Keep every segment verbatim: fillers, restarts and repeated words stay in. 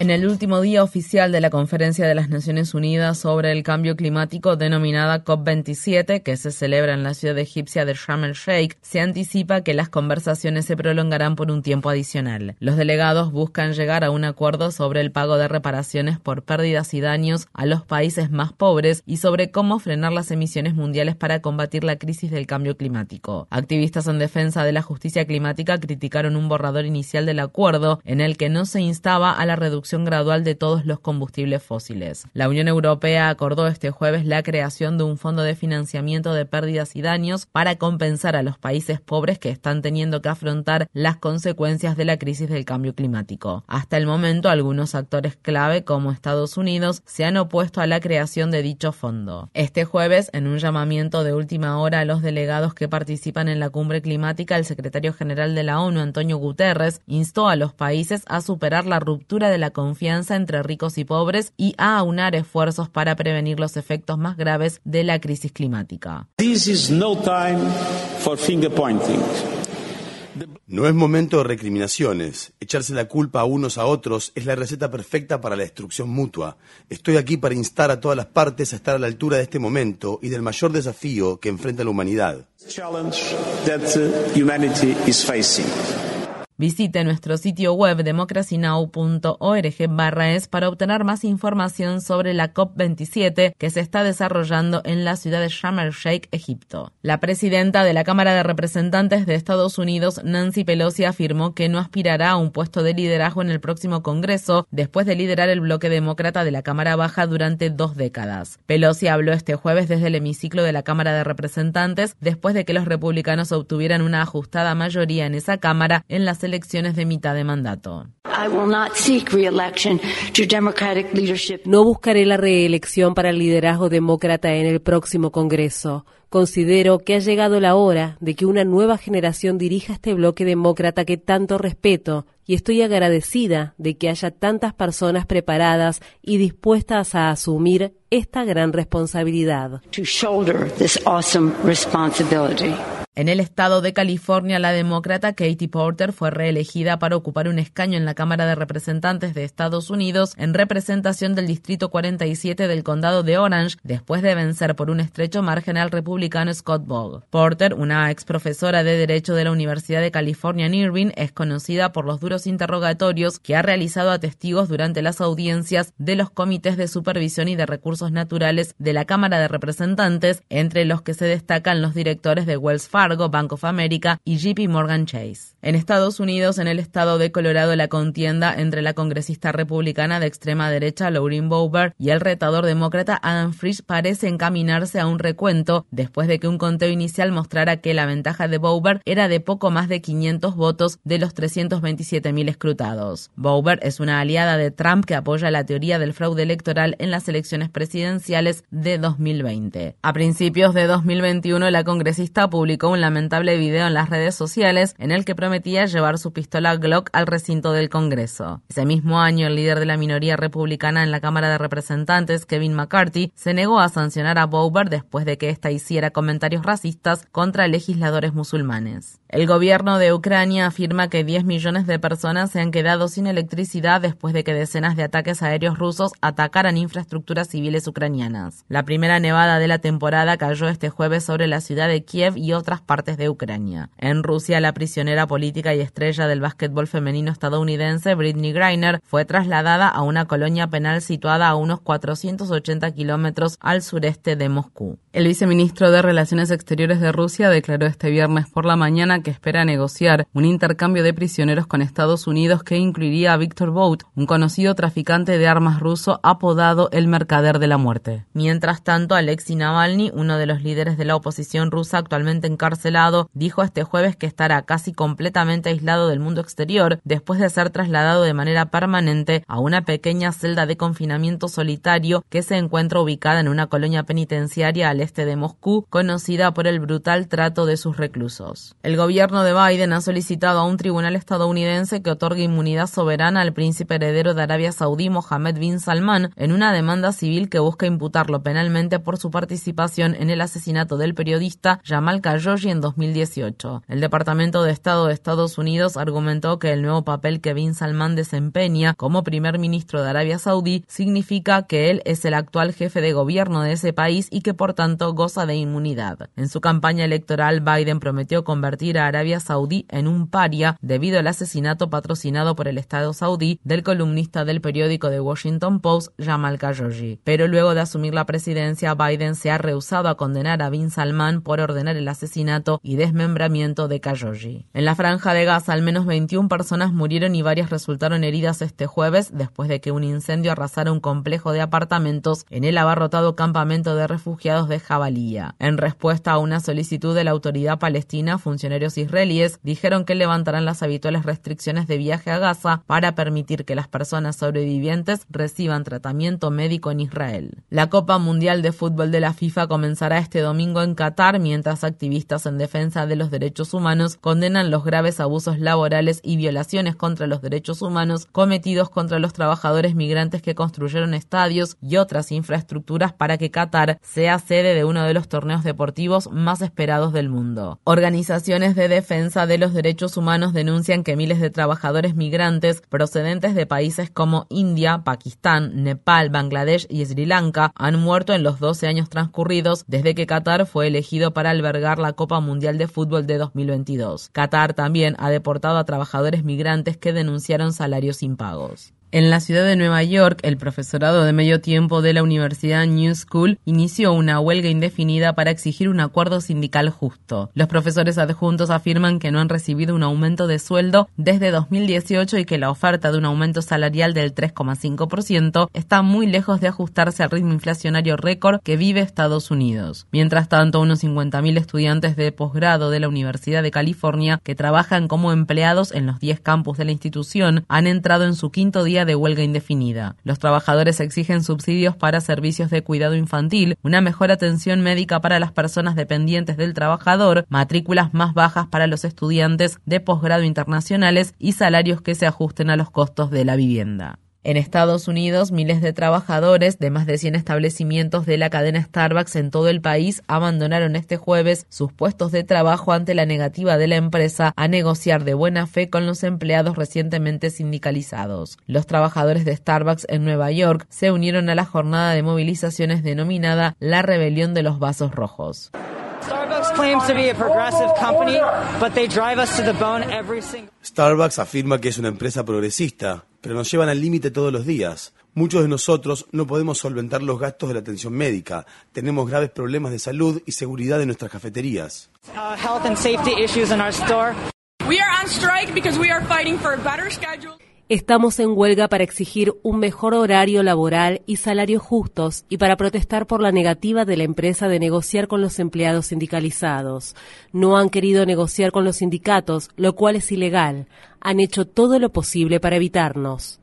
En el último día oficial de la Conferencia de las Naciones Unidas sobre el Cambio Climático, denominada COP veintisiete, que se celebra en la ciudad egipcia de Sharm el Sheikh, se anticipa que las conversaciones se prolongarán por un tiempo adicional. Los delegados buscan llegar a un acuerdo sobre el pago de reparaciones por pérdidas y daños a los países más pobres y sobre cómo frenar las emisiones mundiales para combatir la crisis del cambio climático. Activistas en defensa de la justicia climática criticaron un borrador inicial del acuerdo en el que no se instaba a la reducción gradual de todos los combustibles fósiles. La Unión Europea acordó este jueves la creación de un fondo de financiamiento de pérdidas y daños para compensar a los países pobres que están teniendo que afrontar las consecuencias de la crisis del cambio climático. Hasta el momento, algunos actores clave como Estados Unidos se han opuesto a la creación de dicho fondo. Este jueves, en un llamamiento de última hora a los delegados que participan en la cumbre climática, el secretario general de la ONU, Antonio Guterres, instó a los países a superar la ruptura de la confianza entre ricos y pobres y a aunar esfuerzos para prevenir los efectos más graves de la crisis climática. This is no time for finger pointing. No es momento de recriminaciones. Echarse la culpa a unos a otros es la receta perfecta para la destrucción mutua. Estoy aquí para instar a todas las partes a estar a la altura de este momento y del mayor desafío que enfrenta la humanidad. Visite nuestro sitio web democracy now punto org barra es para obtener más información sobre la COP veintisiete que se está desarrollando en la ciudad de Sharm el Sheikh, Egipto. La presidenta de la Cámara de Representantes de Estados Unidos, Nancy Pelosi, afirmó que no aspirará a un puesto de liderazgo en el próximo Congreso después de liderar el bloque demócrata de la Cámara Baja durante dos décadas. Pelosi habló este jueves desde el hemiciclo de la Cámara de Representantes después de que los republicanos obtuvieran una ajustada mayoría en esa Cámara en las elecciones elecciones de mitad de mandato. No buscaré la reelección para el liderazgo demócrata en el próximo Congreso. Considero que ha llegado la hora de que una nueva generación dirija este bloque demócrata que tanto respeto, y estoy agradecida de que haya tantas personas preparadas y dispuestas a asumir esta gran responsabilidad. To shoulder this awesome responsibility. En el estado de California, la demócrata Katie Porter fue reelegida para ocupar un escaño en la Cámara de Representantes de Estados Unidos en representación del Distrito cuarenta y siete del Condado de Orange, después de vencer por un estrecho margen al republicano Scott Boggs. Porter, una exprofesora de Derecho de la Universidad de California en Irvine, es conocida por los duros interrogatorios que ha realizado a testigos durante las audiencias de los Comités de Supervisión y de Recursos Naturales de la Cámara de Representantes, entre los que se destacan los directores de Wells Fargo, Bank of America y J P Morgan Chase. En Estados Unidos, en el estado de Colorado, la contienda entre la congresista republicana de extrema derecha Lauren Boebert y el retador demócrata Adam Frisch parece encaminarse a un recuento después de que un conteo inicial mostrara que la ventaja de Boebert era de poco más de quinientos votos de los trescientos veintisiete mil escrutados. Boebert es una aliada de Trump que apoya la teoría del fraude electoral en las elecciones presidenciales de dos mil veinte. A principios de dos mil veintiuno, la congresista publicó un lamentable video en las redes sociales en el que prometía llevar su pistola Glock al recinto del Congreso. Ese mismo año, el líder de la minoría republicana en la Cámara de Representantes, Kevin McCarthy, se negó a sancionar a Boebert después de que ésta hiciera comentarios racistas contra legisladores musulmanes. El gobierno de Ucrania afirma que diez millones de personas se han quedado sin electricidad después de que decenas de ataques aéreos rusos atacaran infraestructuras civiles ucranianas. La primera nevada de la temporada cayó este jueves sobre la ciudad de Kiev y otras distintas partes de Ucrania. En Rusia, la prisionera política y estrella del básquetbol femenino estadounidense Britney Griner fue trasladada a una colonia penal situada a unos cuatrocientos ochenta kilómetros al sureste de Moscú. El viceministro de Relaciones Exteriores de Rusia declaró este viernes por la mañana que espera negociar un intercambio de prisioneros con Estados Unidos que incluiría a Viktor Bout, un conocido traficante de armas ruso apodado el mercader de la muerte. Mientras tanto, Alexei Navalny, uno de los líderes de la oposición rusa actualmente encarcelado, dijo este jueves que estará casi completamente aislado del mundo exterior después de ser trasladado de manera permanente a una pequeña celda de confinamiento solitario que se encuentra ubicada en una colonia penitenciaria al este de Moscú, conocida por el brutal trato de sus reclusos. El gobierno de Biden ha solicitado a un tribunal estadounidense que otorgue inmunidad soberana al príncipe heredero de Arabia Saudí, Mohammed bin Salman, en una demanda civil que busca imputarlo penalmente por su participación en el asesinato del periodista Jamal Khashoggi en dos mil dieciocho. El Departamento de Estado de Estados Unidos argumentó que el nuevo papel que bin Salman desempeña como primer ministro de Arabia Saudí significa que él es el actual jefe de gobierno de ese país y que por tanto goza de inmunidad. En su campaña electoral, Biden prometió convertir a Arabia Saudí en un paria debido al asesinato patrocinado por el Estado saudí del columnista del periódico The Washington Post, Jamal Khashoggi. Pero luego de asumir la presidencia, Biden se ha rehusado a condenar a bin Salman por ordenar el asesinato y desmembramiento de Khashoggi. En la Franja de Gaza, al menos veintiuna personas murieron y varias resultaron heridas este jueves después de que un incendio arrasara un complejo de apartamentos en el abarrotado campamento de refugiados de Jabalía. En respuesta a una solicitud de la autoridad palestina, funcionarios israelíes dijeron que levantarán las habituales restricciones de viaje a Gaza para permitir que las personas sobrevivientes reciban tratamiento médico en Israel. La Copa Mundial de Fútbol de la FIFA comenzará este domingo en Qatar, mientras activistas en defensa de los derechos humanos condenan los graves abusos laborales y violaciones contra los derechos humanos cometidos contra los trabajadores migrantes que construyeron estadios y otras infraestructuras para que Qatar sea sede de uno de los torneos deportivos más esperados del mundo. Organizaciones de defensa de los derechos humanos denuncian que miles de trabajadores migrantes procedentes de países como India, Pakistán, Nepal, Bangladesh y Sri Lanka han muerto en los doce años transcurridos desde que Qatar fue elegido para albergar la Copa Mundial de Fútbol de dos mil veintidós. Qatar también ha deportado a trabajadores migrantes que denunciaron salarios impagos. En la ciudad de Nueva York, el profesorado de medio tiempo de la Universidad New School inició una huelga indefinida para exigir un acuerdo sindical justo. Los profesores adjuntos afirman que no han recibido un aumento de sueldo desde dos mil dieciocho y que la oferta de un aumento salarial del tres coma cinco por ciento está muy lejos de ajustarse al ritmo inflacionario récord que vive Estados Unidos. Mientras tanto, unos cincuenta mil estudiantes de posgrado de la Universidad de California que trabajan como empleados en los diez campus de la institución han entrado en su quinto día de huelga indefinida. Los trabajadores exigen subsidios para servicios de cuidado infantil, una mejor atención médica para las personas dependientes del trabajador, matrículas más bajas para los estudiantes de posgrado internacionales y salarios que se ajusten a los costos de la vivienda. En Estados Unidos, miles de trabajadores de más de cien establecimientos de la cadena Starbucks en todo el país abandonaron este jueves sus puestos de trabajo ante la negativa de la empresa a negociar de buena fe con los empleados recientemente sindicalizados. Los trabajadores de Starbucks en Nueva York se unieron a la jornada de movilizaciones denominada la Rebelión de los Vasos Rojos. Starbucks afirma que es una empresa progresista, pero nos llevan al límite todos los días. Muchos de nosotros no podemos solventar los gastos de la atención médica. Tenemos graves problemas de salud y seguridad en nuestras cafeterías. Estamos en huelga para exigir un mejor horario laboral y salarios justos y para protestar por la negativa de la empresa de negociar con los empleados sindicalizados. No han querido negociar con los sindicatos, lo cual es ilegal. Han hecho todo lo posible para evitarnos.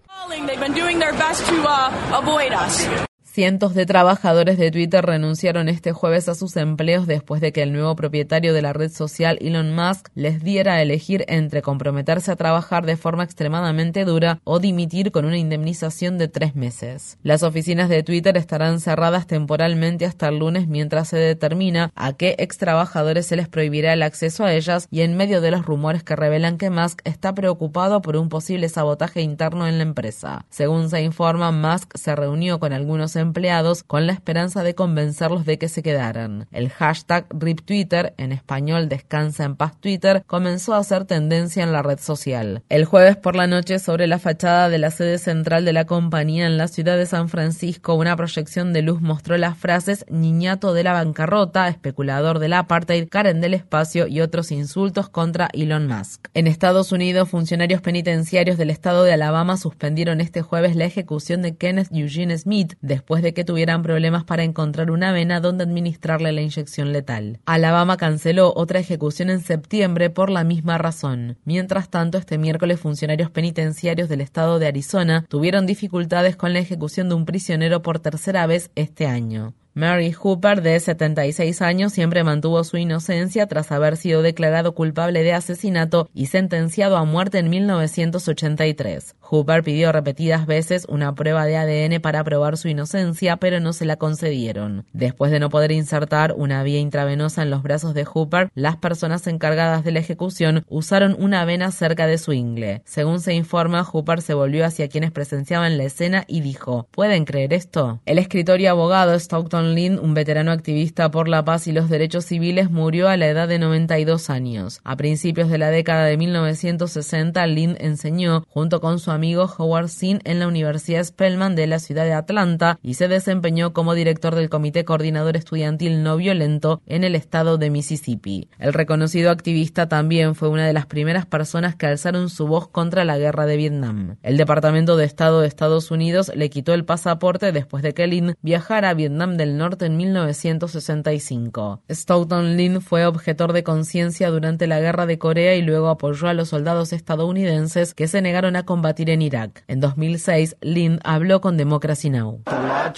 Cientos de trabajadores de Twitter renunciaron este jueves a sus empleos después de que el nuevo propietario de la red social, Elon Musk, les diera a elegir entre comprometerse a trabajar de forma extremadamente dura o dimitir con una indemnización de tres meses. Las oficinas de Twitter estarán cerradas temporalmente hasta el lunes mientras se determina a qué extrabajadores se les prohibirá el acceso a ellas y en medio de los rumores que revelan que Musk está preocupado por un posible sabotaje interno en la empresa. Según se informa, Musk se reunió con algunos empleados empleados con la esperanza de convencerlos de que se quedaran. El hashtag RipTwitter, en español Descansa en Paz Twitter, comenzó a hacer tendencia en la red social. El jueves por la noche, sobre la fachada de la sede central de la compañía en la ciudad de San Francisco, una proyección de luz mostró las frases "niñato de la bancarrota", "especulador del apartheid", "Karen del espacio" y otros insultos contra Elon Musk. En Estados Unidos, funcionarios penitenciarios del estado de Alabama suspendieron este jueves la ejecución de Kenneth Eugene Smith después de que tuvieran problemas para encontrar una vena donde administrarle la inyección letal. Alabama canceló otra ejecución en septiembre por la misma razón. Mientras tanto, este miércoles funcionarios penitenciarios del estado de Arizona tuvieron dificultades con la ejecución de un prisionero por tercera vez este año. Mary Hooper, de setenta y seis años, siempre mantuvo su inocencia tras haber sido declarado culpable de asesinato y sentenciado a muerte en mil novecientos ochenta y tres. Hooper pidió repetidas veces una prueba de A D N para probar su inocencia, pero no se la concedieron. Después de no poder insertar una vía intravenosa en los brazos de Hooper, las personas encargadas de la ejecución usaron una vena cerca de su ingle. Según se informa, Hooper se volvió hacia quienes presenciaban la escena y dijo: "¿Pueden creer esto?". El escritor y abogado Staughton Lynd, un veterano activista por la paz y los derechos civiles, murió a la edad de noventa y dos años. A principios de la década de mil novecientos sesenta, Lynd enseñó junto con su amigo Howard Zinn en la Universidad Spellman de la ciudad de Atlanta y se desempeñó como director del Comité Coordinador Estudiantil No Violento en el estado de Mississippi. El reconocido activista también fue una de las primeras personas que alzaron su voz contra la guerra de Vietnam. El Departamento de Estado de Estados Unidos le quitó el pasaporte después de que Lynd viajara a Vietnam del Norte en mil novecientos sesenta y cinco. Staughton Lynd fue objetor de conciencia durante la Guerra de Corea y luego apoyó a los soldados estadounidenses que se negaron a combatir en Irak. En dos mil seis, Lynd habló con Democracy Now. La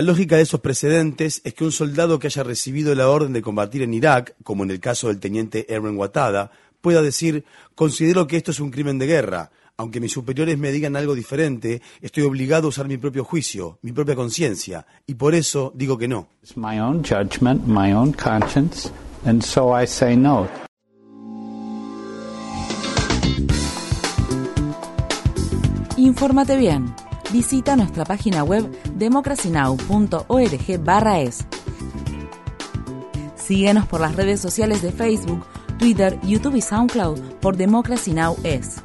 lógica de esos precedentes es que un soldado que haya recibido la orden de combatir en Irak, como en el caso del teniente Erwin Watada, pueda decir: "Considero que esto es un crimen de guerra. Aunque mis superiores me digan algo diferente, estoy obligado a usar mi propio juicio, mi propia conciencia, y por eso digo que no". My own judgment, my own conscience, and so I say no. Infórmate bien. Visita nuestra página web democracy now punto org barra es. Síguenos por las redes sociales de Facebook, Twitter, YouTube y SoundCloud por Democracy Now! es.